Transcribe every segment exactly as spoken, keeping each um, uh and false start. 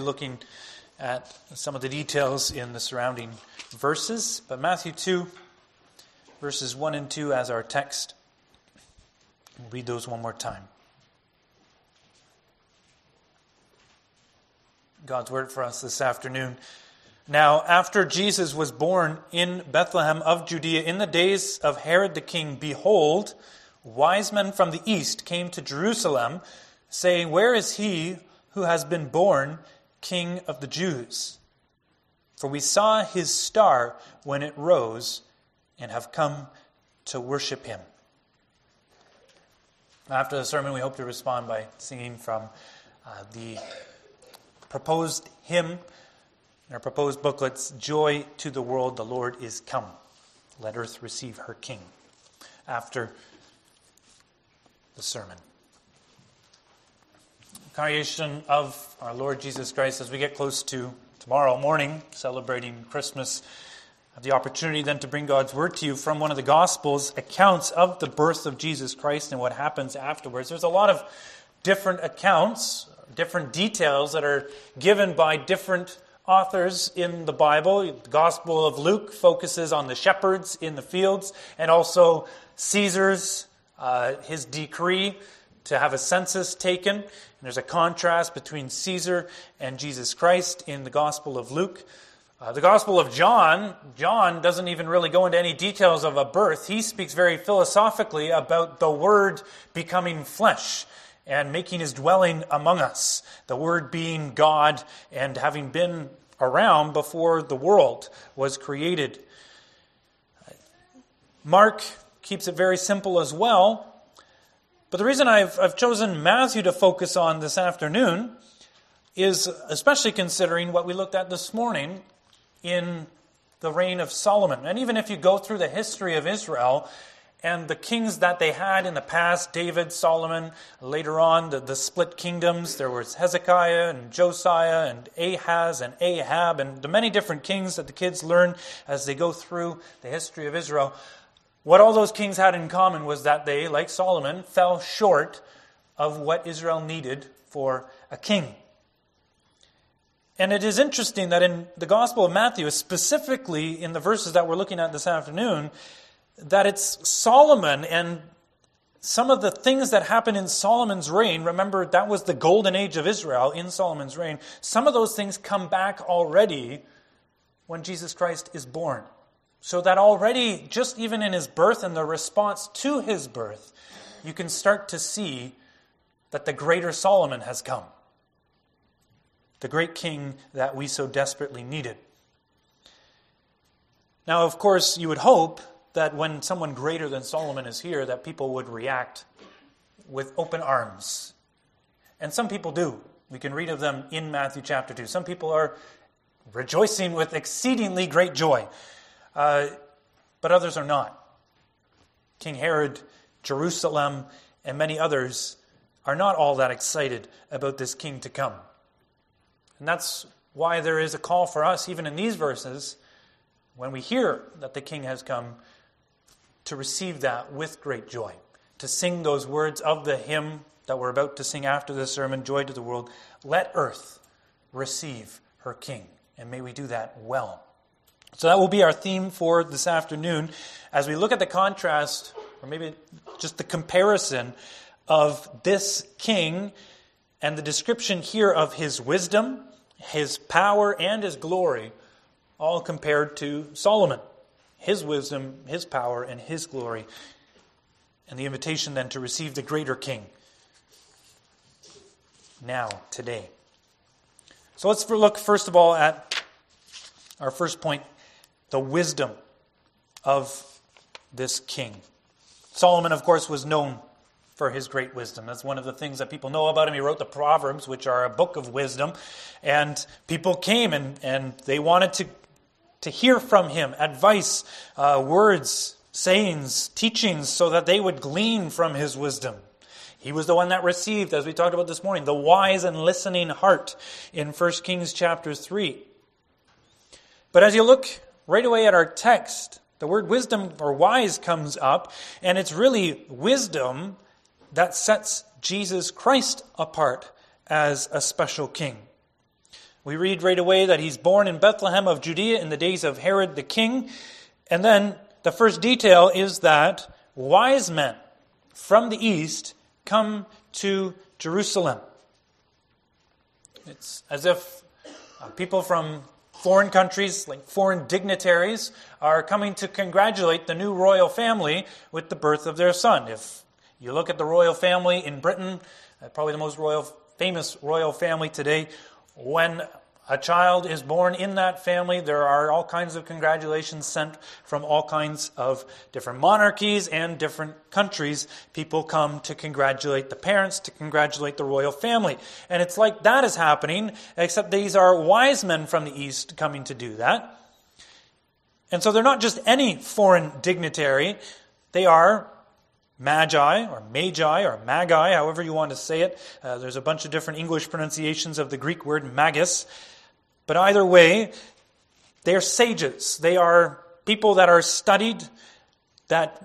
Looking at some of the details in the surrounding verses, but Matthew two, verses one and two as our text. We'll read those one more time. God's word for us this afternoon. Now, after Jesus was born in Bethlehem of Judea, in the days of Herod the king, behold, wise men from the east came to Jerusalem, saying, "Where is he who has been born King of the Jews? For we saw his star when it rose and have come to worship him." After the sermon, we hope to respond by singing from uh, the proposed hymn in our proposed booklets, "Joy to the World, the Lord is Come. Let earth receive her King," after the sermon. Congregation of our Lord Jesus Christ, as we get close to tomorrow morning, celebrating Christmas, I have the opportunity then to bring God's word to you from one of the Gospels' accounts of the birth of Jesus Christ and what happens afterwards. There's a lot of different accounts, different details that are given by different authors in the Bible. The Gospel of Luke focuses on the shepherds in the fields and also Caesar's, uh, his decree to have a census taken. And there's a contrast between Caesar and Jesus Christ in the Gospel of Luke. Uh, the Gospel of John, John doesn't even really go into any details of a birth. He speaks very philosophically about the Word becoming flesh and making his dwelling among us. The Word being God and having been around before the world was created. Mark keeps it very simple as well. But the reason I've, I've chosen Matthew to focus on this afternoon is especially considering what we looked at this morning in the reign of Solomon. And even if you go through the history of Israel and the kings that they had in the past, David, Solomon, later on the, the split kingdoms, there was Hezekiah and Josiah and Ahaz and Ahab and the many different kings that the kids learn as they go through the history of Israel. What all those kings had in common was that they, like Solomon, fell short of what Israel needed for a king. And it is interesting that in the Gospel of Matthew, specifically in the verses that we're looking at this afternoon, that it's Solomon and some of the things that happened in Solomon's reign. Remember, that was the golden age of Israel in Solomon's reign. Some of those things come back already when Jesus Christ is born. So that already, just even in his birth and the response to his birth, you can start to see that the greater Solomon has come. The great king that we so desperately needed. Now, of course, you would hope that when someone greater than Solomon is here, that people would react with open arms. And some people do. We can read of them in Matthew chapter two. Some people are rejoicing with exceedingly great joy. Uh, but others are not. King Herod, Jerusalem, and many others are not all that excited about this king to come. And that's why there is a call for us, even in these verses, when we hear that the king has come, to receive that with great joy, to sing those words of the hymn that we're about to sing after this sermon, "Joy to the World." Let earth receive her king, and may we do that well. So that will be our theme for this afternoon as we look at the contrast, or maybe just the comparison of this king and the description here of his wisdom, his power, and his glory, all compared to Solomon, his wisdom, his power, and his glory, and the invitation then to receive the greater king now, today. So let's look first of all at our first point, the wisdom of this king. Solomon, of course, was known for his great wisdom. That's one of the things that people know about him. He wrote the Proverbs, which are a book of wisdom. And people came and, and they wanted to, to hear from him advice, uh, words, sayings, teachings, so that they would glean from his wisdom. He was the one that received, as we talked about this morning, the wise and listening heart in First Kings chapter three. But as you look right away at our text, the word wisdom or wise comes up, and it's really wisdom that sets Jesus Christ apart as a special king. We read right away that he's born in Bethlehem of Judea in the days of Herod the king. And then the first detail is that wise men from the east come to Jerusalem. It's as if uh, people from foreign countries, like foreign dignitaries, are coming to congratulate the new royal family with the birth of their son. If you look at the royal family in Britain, uh, probably the most royal, famous royal family today, when a child is born in that family, there are all kinds of congratulations sent from all kinds of different monarchies and different countries. People come to congratulate the parents, to congratulate the royal family. And it's like that is happening, except these are wise men from the east coming to do that. And so they're not just any foreign dignitary. They are Magi, or Magi, or Magi, however you want to say it. Uh, there's a bunch of different English pronunciations of the Greek word magus. But either way, they're sages. They are people that are studied, that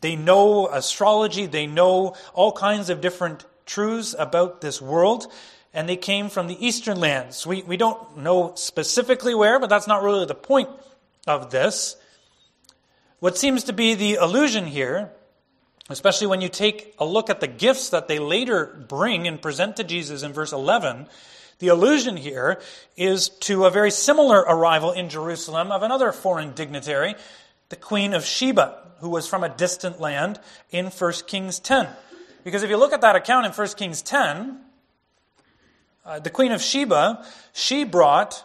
they know astrology, they know all kinds of different truths about this world, and they came from the eastern lands. We, we don't know specifically where, but that's not really the point of this. What seems to be the allusion here, especially when you take a look at the gifts that they later bring and present to Jesus in verse eleven, the allusion here is to a very similar arrival in Jerusalem of another foreign dignitary, the Queen of Sheba, who was from a distant land in First Kings ten. Because if you look at that account in First Kings ten, uh, the Queen of Sheba, she brought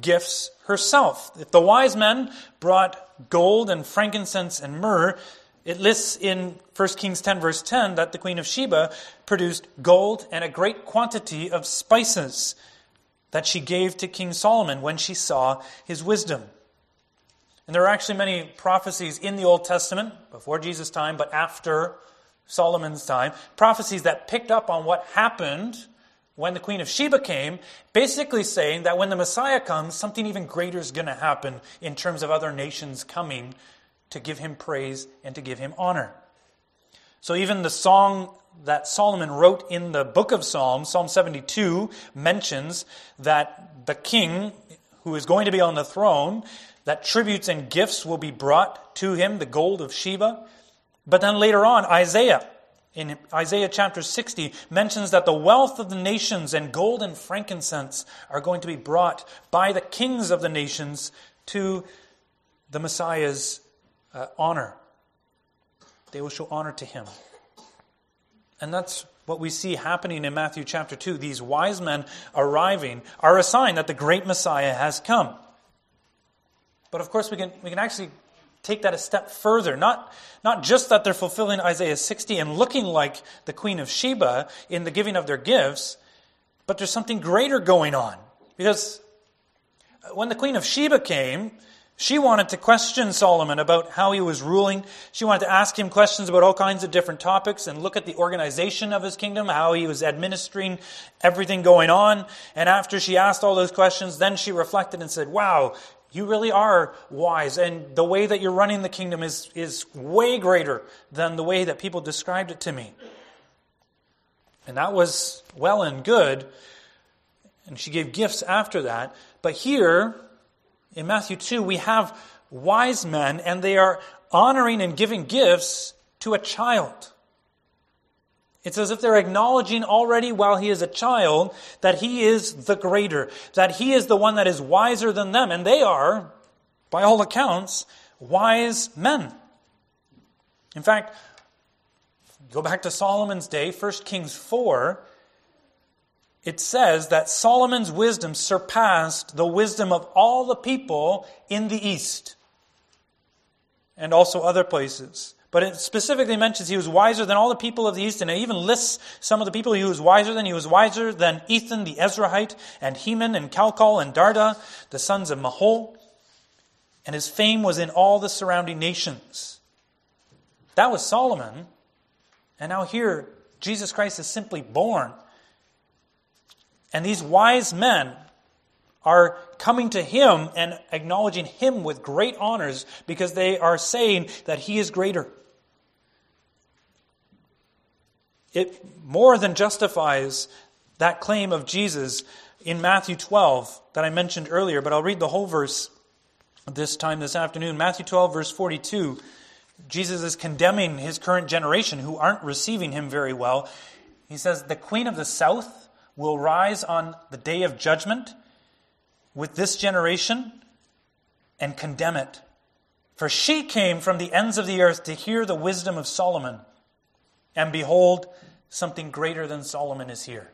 gifts herself. If the wise men brought gold and frankincense and myrrh, it lists in First Kings ten verse ten that the Queen of Sheba produced gold and a great quantity of spices that she gave to King Solomon when she saw his wisdom. And there are actually many prophecies in the Old Testament, before Jesus' time, but after Solomon's time, prophecies that picked up on what happened when the Queen of Sheba came, basically saying that when the Messiah comes, something even greater is going to happen in terms of other nations coming to give him praise and to give him honor. So even the song that Solomon wrote in the book of Psalms, Psalm seventy-two, mentions that the king who is going to be on the throne, that tributes and gifts will be brought to him, the gold of Sheba. But then later on, Isaiah, in Isaiah chapter sixty, mentions that the wealth of the nations and gold and frankincense are going to be brought by the kings of the nations to the Messiah's uh, honor. They will show honor to him. And that's what we see happening in Matthew chapter two. These wise men arriving are a sign that the great Messiah has come. But of course, we can we can actually take that a step further. Not, not just that they're fulfilling Isaiah sixty and looking like the Queen of Sheba in the giving of their gifts, but there's something greater going on. Because when the Queen of Sheba came, she wanted to question Solomon about how he was ruling. She wanted to ask him questions about all kinds of different topics and look at the organization of his kingdom, how he was administering everything going on. And after she asked all those questions, then she reflected and said, wow, you really are wise. And the way that you're running the kingdom is, is way greater than the way that people described it to me. And that was well and good. And she gave gifts after that. But here, in Matthew two, we have wise men, and they are honoring and giving gifts to a child. It's as if they're acknowledging already while he is a child that he is the greater, that he is the one that is wiser than them. And they are, by all accounts, wise men. In fact, go back to Solomon's day, First Kings four, it says that Solomon's wisdom surpassed the wisdom of all the people in the East and also other places. But it specifically mentions he was wiser than all the people of the East, and it even lists some of the people he was wiser than. He was wiser than Ethan the Ezrahite and Heman and Chalcol and Darda, the sons of Mahol, and his fame was in all the surrounding nations. That was Solomon, and now here Jesus Christ is simply born. And these wise men are coming to him and acknowledging him with great honors because they are saying that he is greater. It more than justifies that claim of Jesus in Matthew twelve that I mentioned earlier, but I'll read the whole verse this time this afternoon. Matthew twelve, verse forty-two, Jesus is condemning his current generation who aren't receiving him very well. He says, "The queen of the south will rise on the day of judgment with this generation and condemn it. For she came from the ends of the earth to hear the wisdom of Solomon. And behold, something greater than Solomon is here."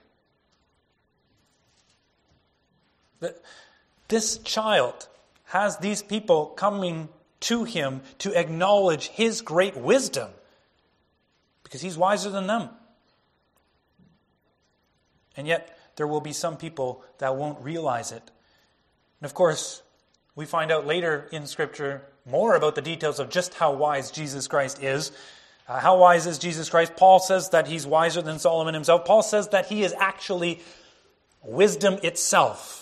This child has these people coming to him to acknowledge his great wisdom because he's wiser than them. And yet, there will be some people that won't realize it. And of course, we find out later in Scripture more about the details of just how wise Jesus Christ is. Uh, how wise is Jesus Christ? Paul says that he's wiser than Solomon himself. Paul says that he is actually wisdom itself.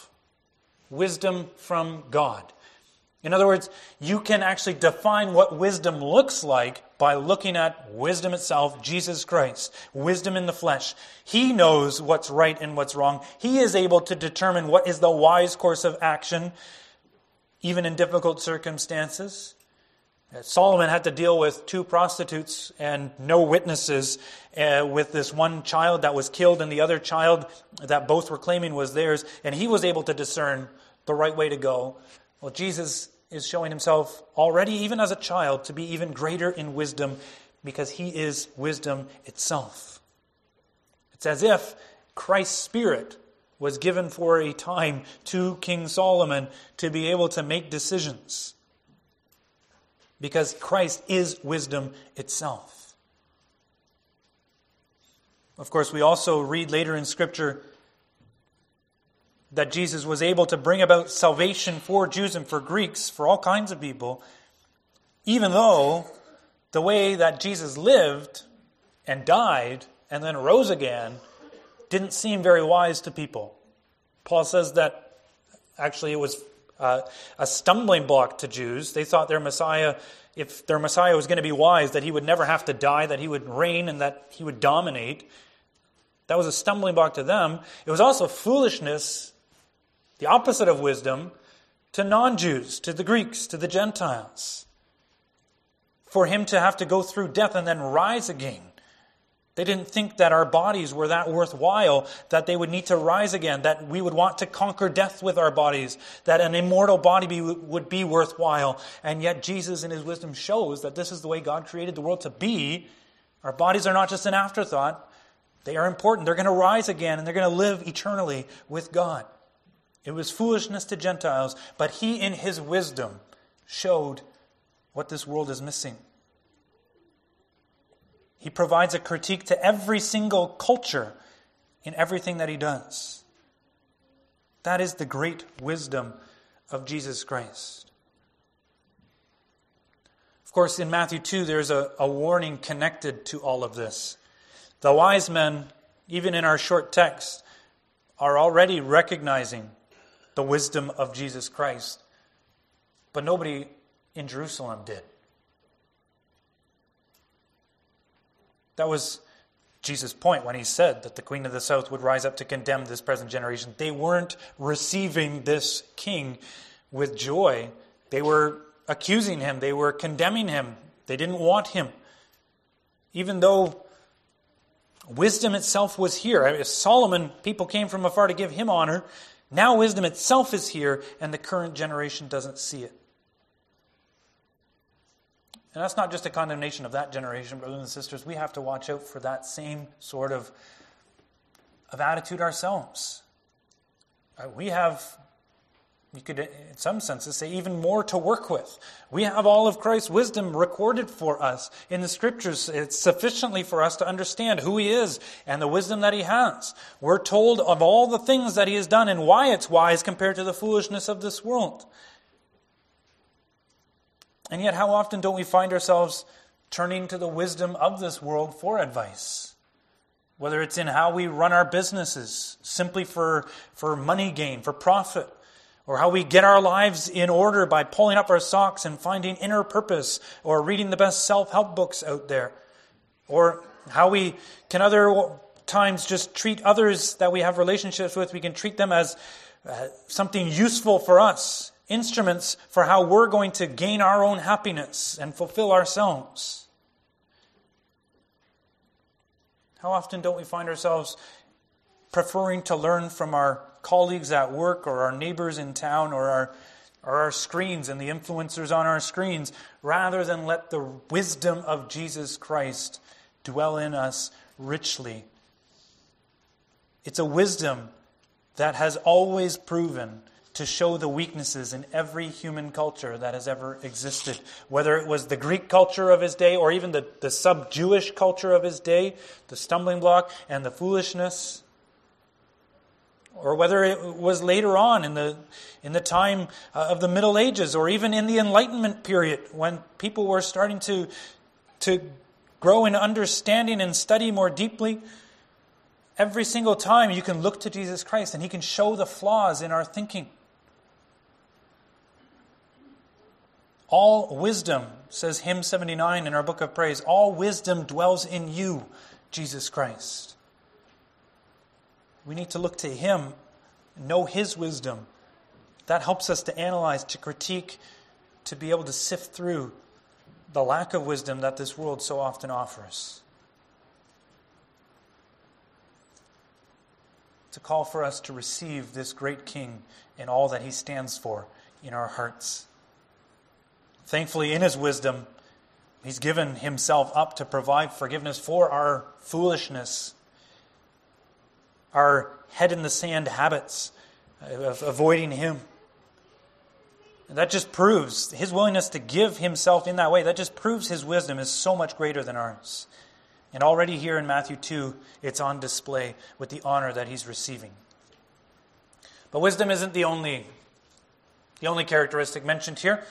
Wisdom from God. In other words, you can actually define what wisdom looks like by looking at wisdom itself, Jesus Christ, wisdom in the flesh. He knows what's right and what's wrong. He is able to determine what is the wise course of action, even in difficult circumstances. Solomon had to deal with two prostitutes and no witnesses uh, with this one child that was killed and the other child that both were claiming was theirs. And he was able to discern the right way to go. Well, Jesus is showing himself already, even as a child, to be even greater in wisdom because he is wisdom itself. It's as if Christ's Spirit was given for a time to King Solomon to be able to make decisions, because Christ is wisdom itself. Of course, we also read later in Scripture that Jesus was able to bring about salvation for Jews and for Greeks, for all kinds of people, even though the way that Jesus lived and died and then rose again didn't seem very wise to people. Paul says that actually it was Uh, a stumbling block to Jews. They thought their Messiah, if their Messiah was going to be wise, that he would never have to die, that he would reign and that he would dominate. That was a stumbling block to them. It was also foolishness, the opposite of wisdom, to non-Jews, to the Greeks, to the Gentiles. For him to have to go through death and then rise again. They didn't think that our bodies were that worthwhile, that they would need to rise again, that we would want to conquer death with our bodies, that an immortal body be, would be worthwhile. And yet Jesus in his wisdom shows that this is the way God created the world to be. Our bodies are not just an afterthought. They are important. They're going to rise again and they're going to live eternally with God. It was foolishness to Gentiles, but he in his wisdom showed what this world is missing. He provides a critique to every single culture in everything that he does. That is the great wisdom of Jesus Christ. Of course, in Matthew two, there's a, a warning connected to all of this. The wise men, even in our short text, are already recognizing the wisdom of Jesus Christ, but nobody in Jerusalem did. That was Jesus' point when he said that the queen of the south would rise up to condemn this present generation. They weren't receiving this king with joy. They were accusing him. They were condemning him. They didn't want him. Even though wisdom itself was here. If Solomon, people came from afar to give him honor, now wisdom itself is here and the current generation doesn't see it. And that's not just a condemnation of that generation, brothers and sisters. We have to watch out for that same sort of, of attitude ourselves. Uh, we have, you could in some senses say, even more to work with. We have all of Christ's wisdom recorded for us in the Scriptures. It's sufficiently for us to understand who he is and the wisdom that he has. We're told of all the things that he has done and why it's wise compared to the foolishness of this world. And yet, how often don't we find ourselves turning to the wisdom of this world for advice? Whether it's in how we run our businesses, simply for, for money gain, for profit, or how we get our lives in order by pulling up our socks and finding inner purpose, or reading the best self-help books out there, or how we can other times just treat others that we have relationships with, we can treat them as uh, something useful for us, instruments for how we're going to gain our own happiness and fulfill ourselves. How often don't we find ourselves preferring to learn from our colleagues at work or our neighbors in town or our or our screens and the influencers on our screens, rather than let the wisdom of Jesus Christ dwell in us richly? It's a wisdom that has always proven to show the weaknesses in every human culture that has ever existed. Whether it was the Greek culture of his day or even the, the sub-Jewish culture of his day, the stumbling block and the foolishness, or whether it was later on in the in the time of the Middle Ages, or even in the Enlightenment period when people were starting to, to grow in understanding and study more deeply. Every single time you can look to Jesus Christ and He can show the flaws in our thinking. All wisdom, says Hymn seventy-nine in our book of praise, all wisdom dwells in you, Jesus Christ. We need to look to Him, know His wisdom. That helps us to analyze, to critique, to be able to sift through the lack of wisdom that this world so often offers. It's a call for us to receive this great King and all that He stands for in our hearts. Thankfully, in His wisdom, He's given Himself up to provide forgiveness for our foolishness, our head-in-the-sand habits of avoiding Him. And that just proves His willingness to give Himself in that way. That just proves His wisdom is so much greater than ours. And already here in Matthew two, it's on display with the honor that He's receiving. But wisdom isn't the only, the only characteristic mentioned here.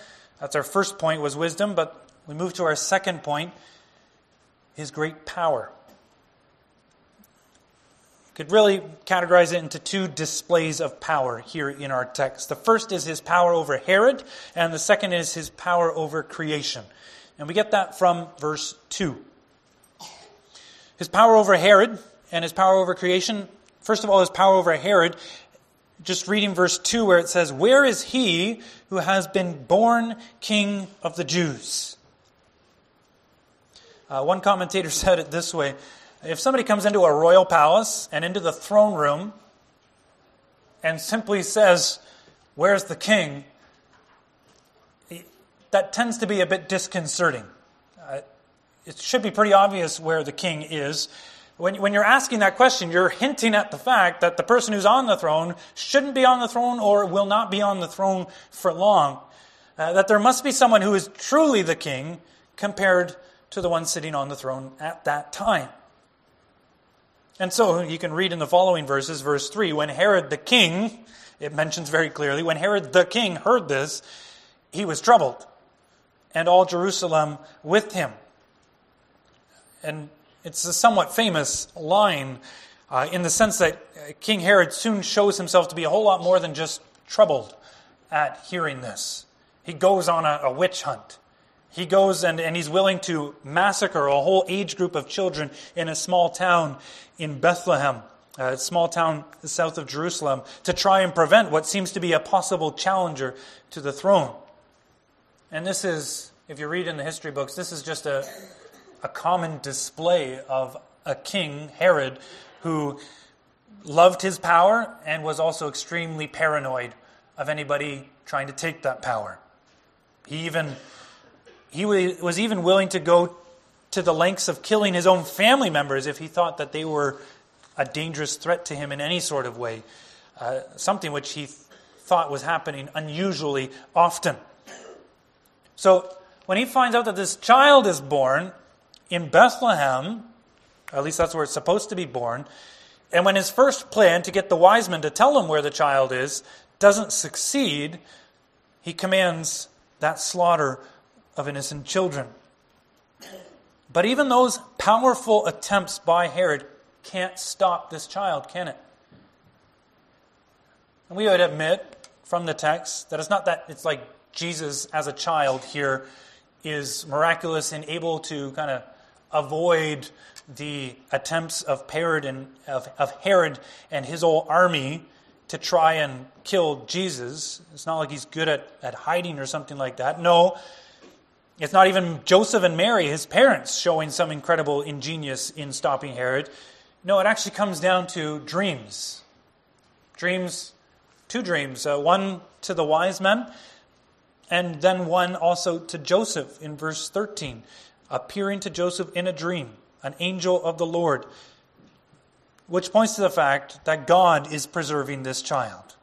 That's our first point, was wisdom. But we move to our second point, His great power. Could really categorize it into two displays of power here in our text. The first is His power over Herod, and the second is His power over creation. And we get that from verse two. His power over Herod and His power over creation. First of all, His power over Herod. Just reading verse two where it says, "Where is He who has been born King of the Jews?" Uh, one commentator said it this way. If somebody comes into a royal palace and into the throne room and simply says, "Where's the king?" that tends to be a bit disconcerting. Uh, it should be pretty obvious where the king is. When, when you're asking that question, you're hinting at the fact that the person who's on the throne shouldn't be on the throne or will not be on the throne for long. Uh, that there must be someone who is truly the king compared to the one sitting on the throne at that time. And so you can read in the following verses, verse three, when Herod the king, it mentions very clearly, when Herod the king heard this, he was troubled, and all Jerusalem with him. And it's a somewhat famous line uh, in the sense that King Herod soon shows himself to be a whole lot more than just troubled at hearing this. He goes on a, a witch hunt. He goes and, and he's willing to massacre a whole age group of children in a small town in Bethlehem, a small town south of Jerusalem, to try and prevent what seems to be a possible challenger to the throne. And this is, if you read in the history books, this is just a, a common display of a king, Herod, who loved his power and was also extremely paranoid of anybody trying to take that power. He even... He was even willing to go to the lengths of killing his own family members if he thought that they were a dangerous threat to him in any sort of way, uh, something which he th- thought was happening unusually often. So when he finds out that this child is born in Bethlehem, at least that's where it's supposed to be born, and when his first plan to get the wise men to tell him where the child is doesn't succeed, he commands that slaughter of innocent children. But even those powerful attempts by Herod can't stop this child, can it? And we would admit from the text that it's not that it's like Jesus as a child here is miraculous and able to kind of avoid the attempts of Herod and of, of Herod and his whole army to try and kill Jesus. It's not like he's good at, at hiding or something like that. No, it's not even Joseph and Mary, his parents, showing some incredible ingenious in stopping Herod. No, it actually comes down to dreams. Dreams, two dreams, uh, one to the wise men, and then one also to Joseph in verse thirteen, appearing to Joseph in a dream, an angel of the Lord, which points to the fact that God is preserving this child.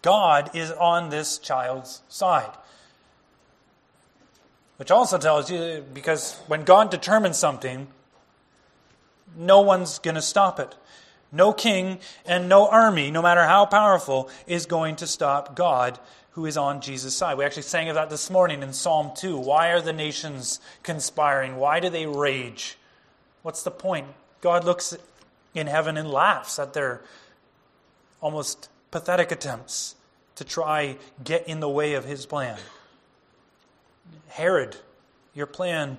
God is on this child's side. Which also tells you, because when God determines something, no one's going to stop it. No king and no army, no matter how powerful, is going to stop God who is on Jesus' side. We actually sang of that this morning in Psalm two. Why are the nations conspiring? Why do they rage? What's the point? God looks at in heaven and laughs at their almost pathetic attempts to try get in the way of his plan. Herod, your plan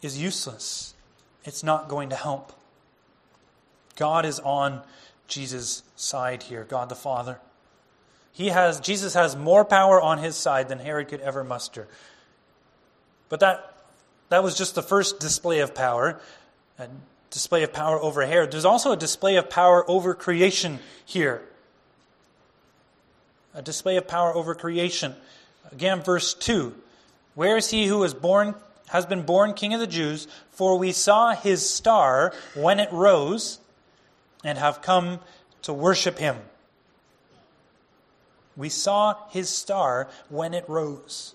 is useless. It's not going to help. God is on Jesus' side here, God the Father. He has Jesus has more power on his side than Herod could ever muster. But that that was just the first display of power. And display of power over Herod. There's also a display of power over creation here. A display of power over creation. Again, verse two. Where is he who was born, has been born King of the Jews? For we saw his star when it rose and have come to worship him. We saw his star when it rose.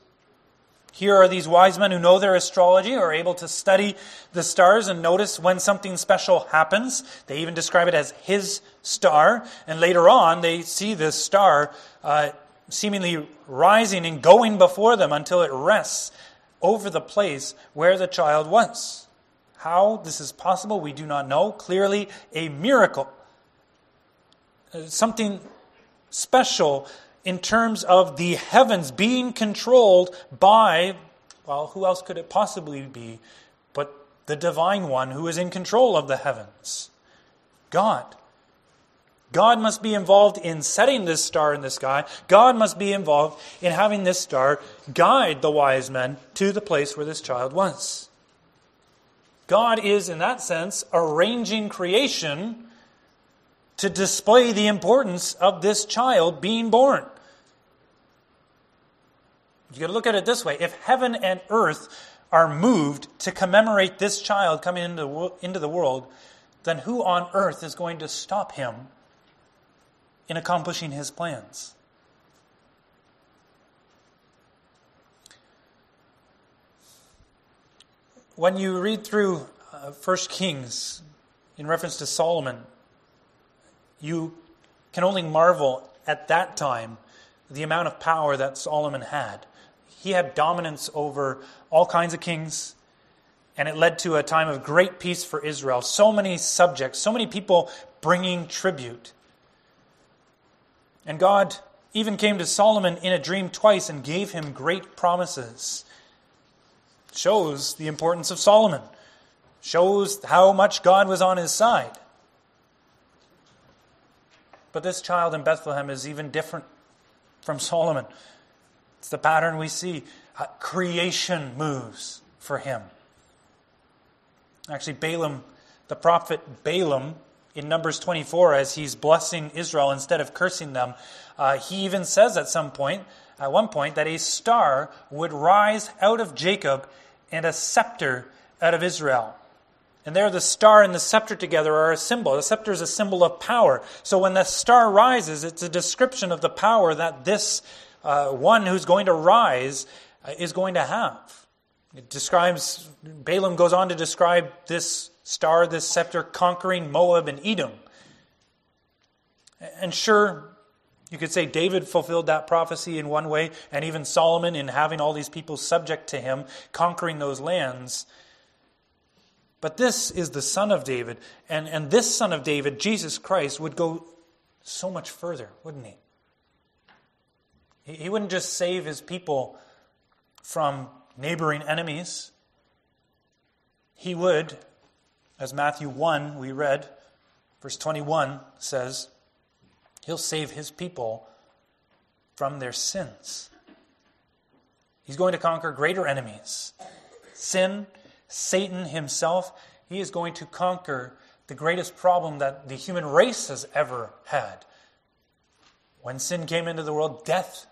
Here are these wise men who know their astrology, are able to study the stars and notice when something special happens. They even describe it as his star. And later on, they see this star uh, seemingly rising and going before them until it rests over the place where the child was. How this is possible, we do not know. Clearly a miracle. Something special in terms of the heavens being controlled by, well, who else could it possibly be but the divine one who is in control of the heavens? God. God must be involved in setting this star in the sky. God must be involved in having this star guide the wise men to the place where this child was. God is, in that sense, arranging creation to display the importance of this child being born. You can look at it this way. If heaven and earth are moved to commemorate this child coming into, into the world, then who on earth is going to stop him in accomplishing his plans? When you read through uh, First Kings in reference to Solomon, you can only marvel at that time the amount of power that Solomon had. He had dominance over all kinds of kings, and it led to a time of great peace for Israel. So many subjects, so many people bringing tribute. And God even came to Solomon in a dream twice and gave him great promises. Shows the importance of Solomon. Shows how much God was on his side. But this child in Bethlehem is even different from Solomon. It's the pattern we see. Creation moves for him. Actually, Balaam, the prophet Balaam, in Numbers twenty-four, as he's blessing Israel instead of cursing them, uh, he even says at some point, at one point, that a star would rise out of Jacob and a scepter out of Israel. And there the star and the scepter together are a symbol. The scepter is a symbol of power. So when the star rises, it's a description of the power that this uh, one who's going to rise uh, is going to have. It describes, Balaam goes on to describe this star, this scepter, conquering Moab and Edom. And sure, you could say David fulfilled that prophecy in one way, and even Solomon in having all these people subject to him, conquering those lands. But this is the Son of David, and, and this Son of David, Jesus Christ, would go so much further, wouldn't he? he? He wouldn't just save his people from neighboring enemies. he would, as Matthew one we read, verse twenty-one says, he'll save his people from their sins. He's going to conquer greater enemies. Sin, Satan himself, he is going to conquer the greatest problem that the human race has ever had. When sin came into the world, death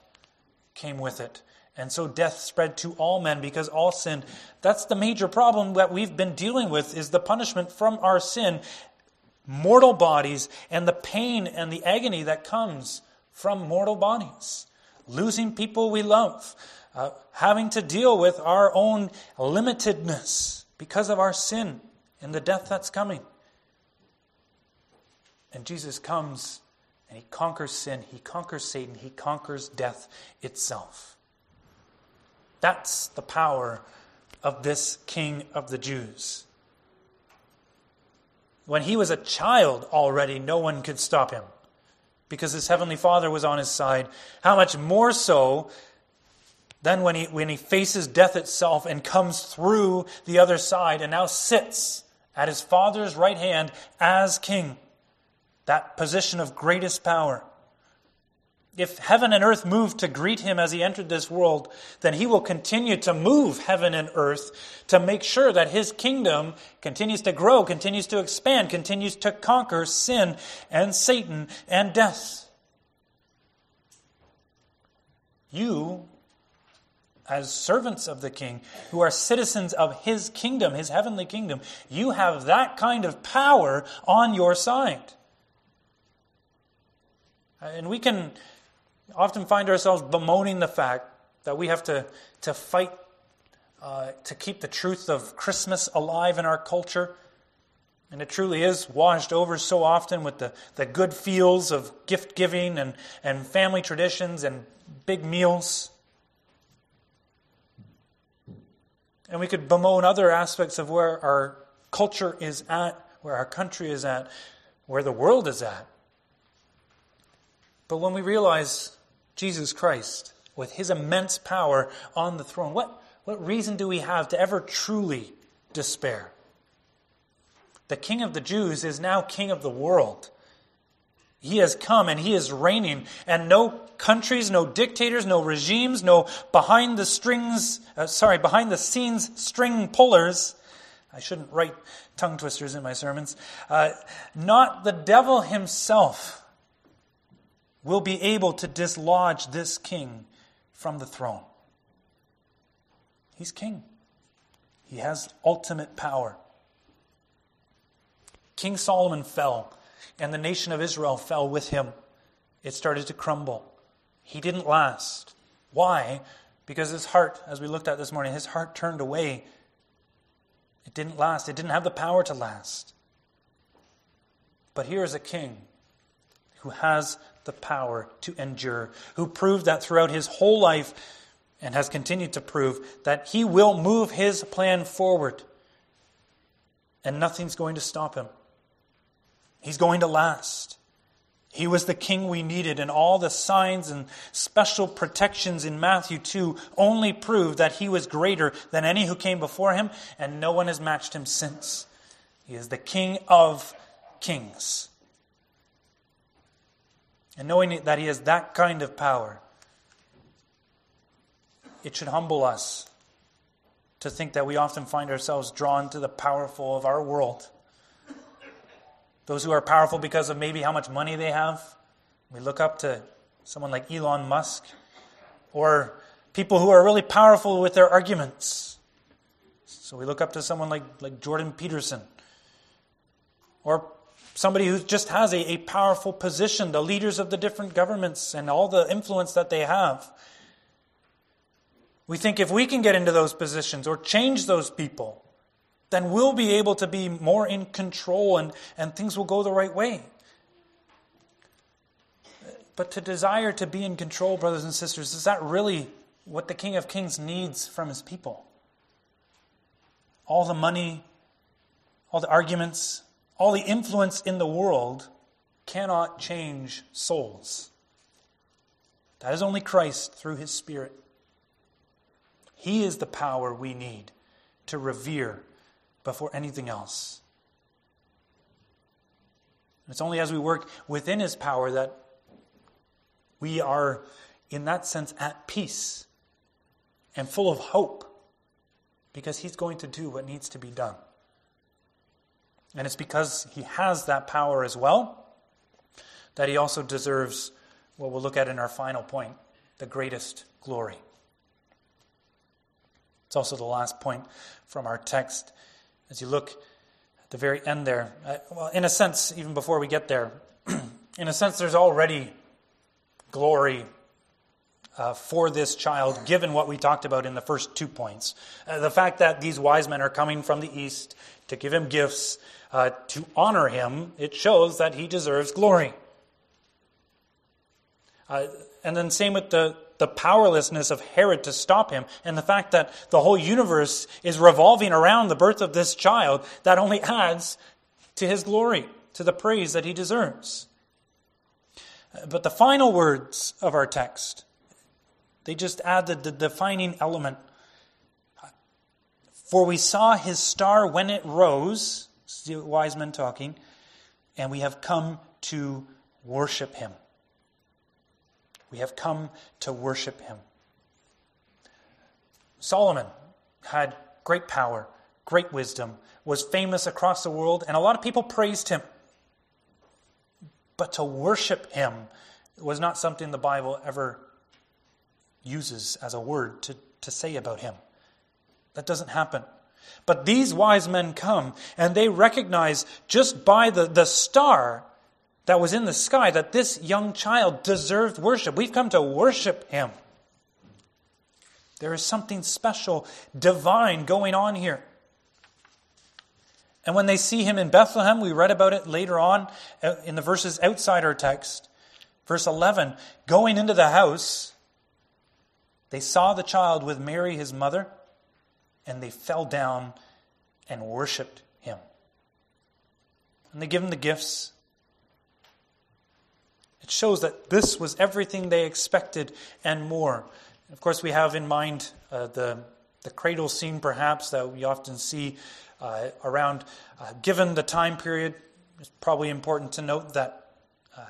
came with it. And so death spread to all men because all sinned. That's the major problem that we've been dealing with, is the punishment from our sin, mortal bodies, and the pain and the agony that comes from mortal bodies. Losing people we love. Uh, having to deal with our own limitedness because of our sin and the death that's coming. And Jesus comes and he conquers sin, he conquers Satan, he conquers death itself. That's the power of this King of the Jews. When he was a child already, no one could stop him because his heavenly Father was on his side. How much more so than when he, when he faces death itself and comes through the other side and now sits at his Father's right hand as king, that position of greatest power. If heaven and earth moved to greet him as he entered this world, then he will continue to move heaven and earth to make sure that his kingdom continues to grow, continues to expand, continues to conquer sin and Satan and death. You, as servants of the King, who are citizens of his kingdom, his heavenly kingdom, you have that kind of power on your side. And we can often find ourselves bemoaning the fact that we have to, to fight uh, to keep the truth of Christmas alive in our culture. And it truly is washed over so often with the, the good feels of gift giving and, and family traditions and big meals. And we could bemoan other aspects of where our culture is at, where our country is at, where the world is at. But when we realize Jesus Christ, with his immense power on the throne, what, what reason do we have to ever truly despair? The King of the Jews is now King of the world. He has come and he is reigning, and no countries, no dictators, no regimes, no behind the strings, uh, sorry, behind the scenes string pullers. I shouldn't write tongue twisters in my sermons. Uh, not the devil himself will be able to dislodge this king from the throne. He's king. He has ultimate power. King Solomon fell, and the nation of Israel fell with him. It started to crumble. He didn't last. Why? Because his heart, as we looked at this morning, his heart turned away. It didn't last. It didn't have the power to last. But here is a king who has the power to endure, who proved that throughout his whole life and has continued to prove that he will move his plan forward and nothing's going to stop him. He's going to last. He was the king we needed, and all the signs and special protections in Matthew two only prove that he was greater than any who came before him, and no one has matched him since. He is the King of Kings. And knowing that he has that kind of power, it should humble us to think that we often find ourselves drawn to the powerful of our world. Those who are powerful because of maybe how much money they have. We look up to someone like Elon Musk, or people who are really powerful with their arguments. So we look up to someone like, like Jordan Peterson, or somebody who just has a, a powerful position, the leaders of the different governments and all the influence that they have. We think if we can get into those positions or change those people, then we'll be able to be more in control and, and things will go the right way. But to desire to be in control, brothers and sisters, is that really what the King of Kings needs from his people? All the money, all the arguments, all the influence in the world cannot change souls. That is only Christ through his Spirit. He is the power we need to revere before anything else. And it's only as we work within his power that we are, in that sense, at peace and full of hope, because he's going to do what needs to be done. And it's because he has that power as well that he also deserves what we'll look at in our final point, the greatest glory. It's also the last point from our text. As you look at the very end there, I, well, in a sense, even before we get there, in a sense, there's already glory uh, for this child, given what we talked about in the first two points. Uh, the fact that these wise men are coming from the east to give him gifts, uh, to honor him, it shows that he deserves glory. Uh, and then same with the, the powerlessness of Herod to stop him, and the fact that the whole universe is revolving around the birth of this child, that only adds to his glory, to the praise that he deserves. But the final words of our text, they just add the, the defining element. For we saw his star when it rose, wise men talking, and we have come to worship him. We have come to worship him. Solomon had great power, great wisdom, was famous across the world, and a lot of people praised him. But to worship him was not something the Bible ever uses as a word to, to say about him. That doesn't happen. But these wise men come, and they recognize just by the, the star that was in the sky, that this young child deserved worship. We've come to worship him. There is something special, divine going on here. And when they see him in Bethlehem, we read about it later on in the verses outside our text. Verse eleven, going into the house, they saw the child with Mary, his mother, and they fell down and worshipped him. And they give him the gifts. It shows that this was everything they expected and more. Of course, we have in mind uh, the, the cradle scene, perhaps, that we often see uh, around. Uh, given the time period, it's probably important to note that uh,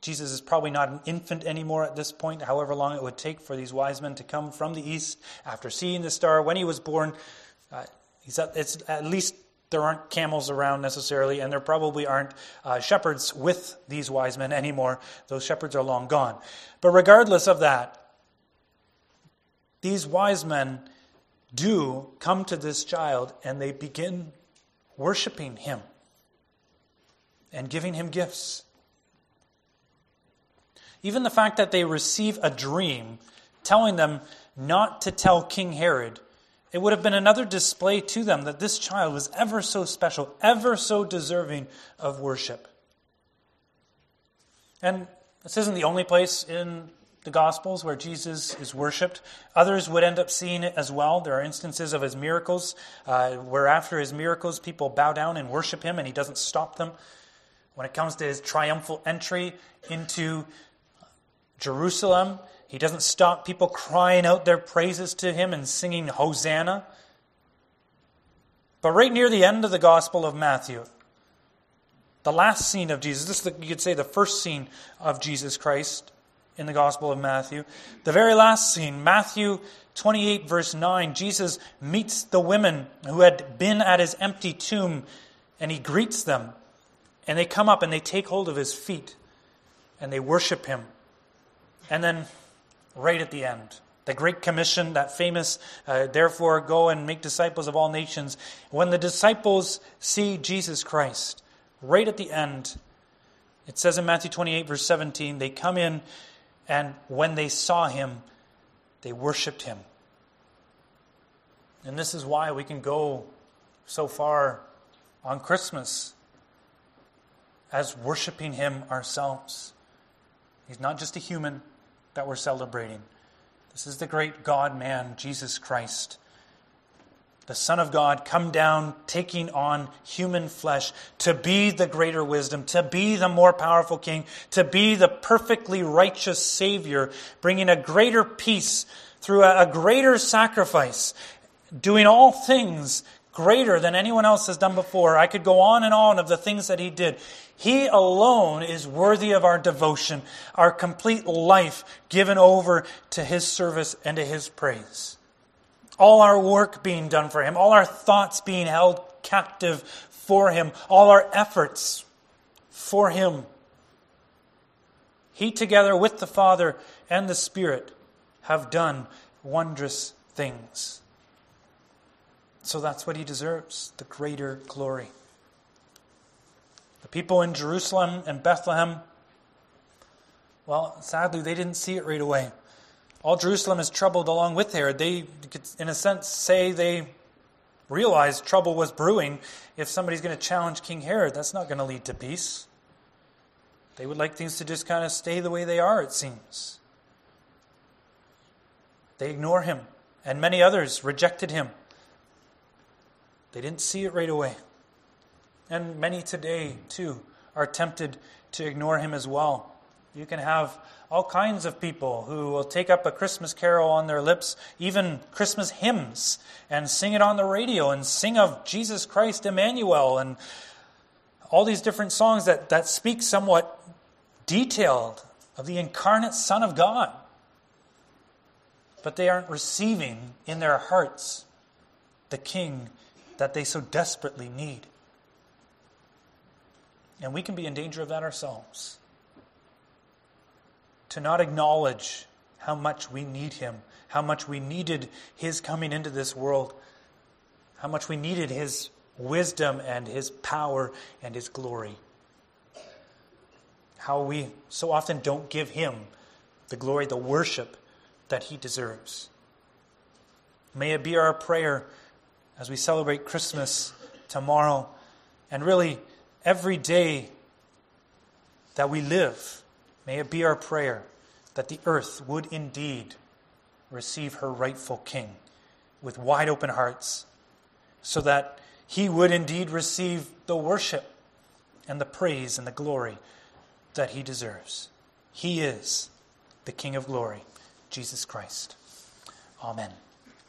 Jesus is probably not an infant anymore at this point, however long it would take for these wise men to come from the east after seeing the star when he was born. Uh, he's at, it's at least... There aren't camels around necessarily, and there probably aren't uh, shepherds with these wise men anymore. Those shepherds are long gone. But regardless of that, these wise men do come to this child, and they begin worshiping him and giving him gifts. Even the fact that they receive a dream telling them not to tell King Herod, it would have been another display to them that this child was ever so special, ever so deserving of worship. And this isn't the only place in the Gospels where Jesus is worshipped. Others would end up seeing it as well. There are instances of his miracles uh, where after his miracles, people bow down and worship him, and he doesn't stop them. When it comes to his triumphal entry into Jerusalem, he doesn't stop people crying out their praises to him and singing Hosanna. But right near the end of the Gospel of Matthew, the last scene of Jesus, this is the, you could say the first scene of Jesus Christ in the Gospel of Matthew, the very last scene, Matthew twenty-eight, verse nine, Jesus meets the women who had been at his empty tomb, and he greets them, and they come up and they take hold of his feet, and they worship him. And then right at the end, the Great Commission, that famous, uh, therefore go and make disciples of all nations. When the disciples see Jesus Christ, right at the end, it says in Matthew twenty-eight, verse seventeen, they come in, and when they saw him, they worshipped him. And this is why we can go so far on Christmas as worshiping him ourselves. He's not just a human that we're celebrating. This is the great God-man, Jesus Christ, the Son of God, come down, taking on human flesh to be the greater wisdom, to be the more powerful king, to be the perfectly righteous Savior, bringing a greater peace through a greater sacrifice, doing all things greater than anyone else has done before. I could go on and on of the things that he did. He alone is worthy of our devotion, our complete life given over to his service and to his praise. All our work being done for him, all our thoughts being held captive for him, all our efforts for him. He, together with the Father and the Spirit, have done wondrous things. So that's what he deserves, the greater glory. The people in Jerusalem and Bethlehem, well, sadly, they didn't see it right away. All Jerusalem is troubled along with Herod. They could, in a sense, say they realized trouble was brewing. If somebody's going to challenge King Herod, that's not going to lead to peace. They would like things to just kind of stay the way they are, it seems. They ignore him, and many others rejected him. They didn't see it right away. And many today, too, are tempted to ignore him as well. You can have all kinds of people who will take up a Christmas carol on their lips, even Christmas hymns, and sing it on the radio and sing of Jesus Christ, Emmanuel, and all these different songs that, that speak somewhat detailed of the incarnate Son of God. But they aren't receiving in their hearts the King that they so desperately need. And we can be in danger of that ourselves. To not acknowledge how much we need him, how much we needed his coming into this world, how much we needed his wisdom and his power and his glory. How we so often don't give him the glory, the worship that he deserves. May it be our prayer as we celebrate Christmas tomorrow and really every day that we live. May it be our prayer that the earth would indeed receive her rightful king with wide open hearts, so that he would indeed receive the worship and the praise and the glory that he deserves. He is the King of glory, Jesus Christ. Amen.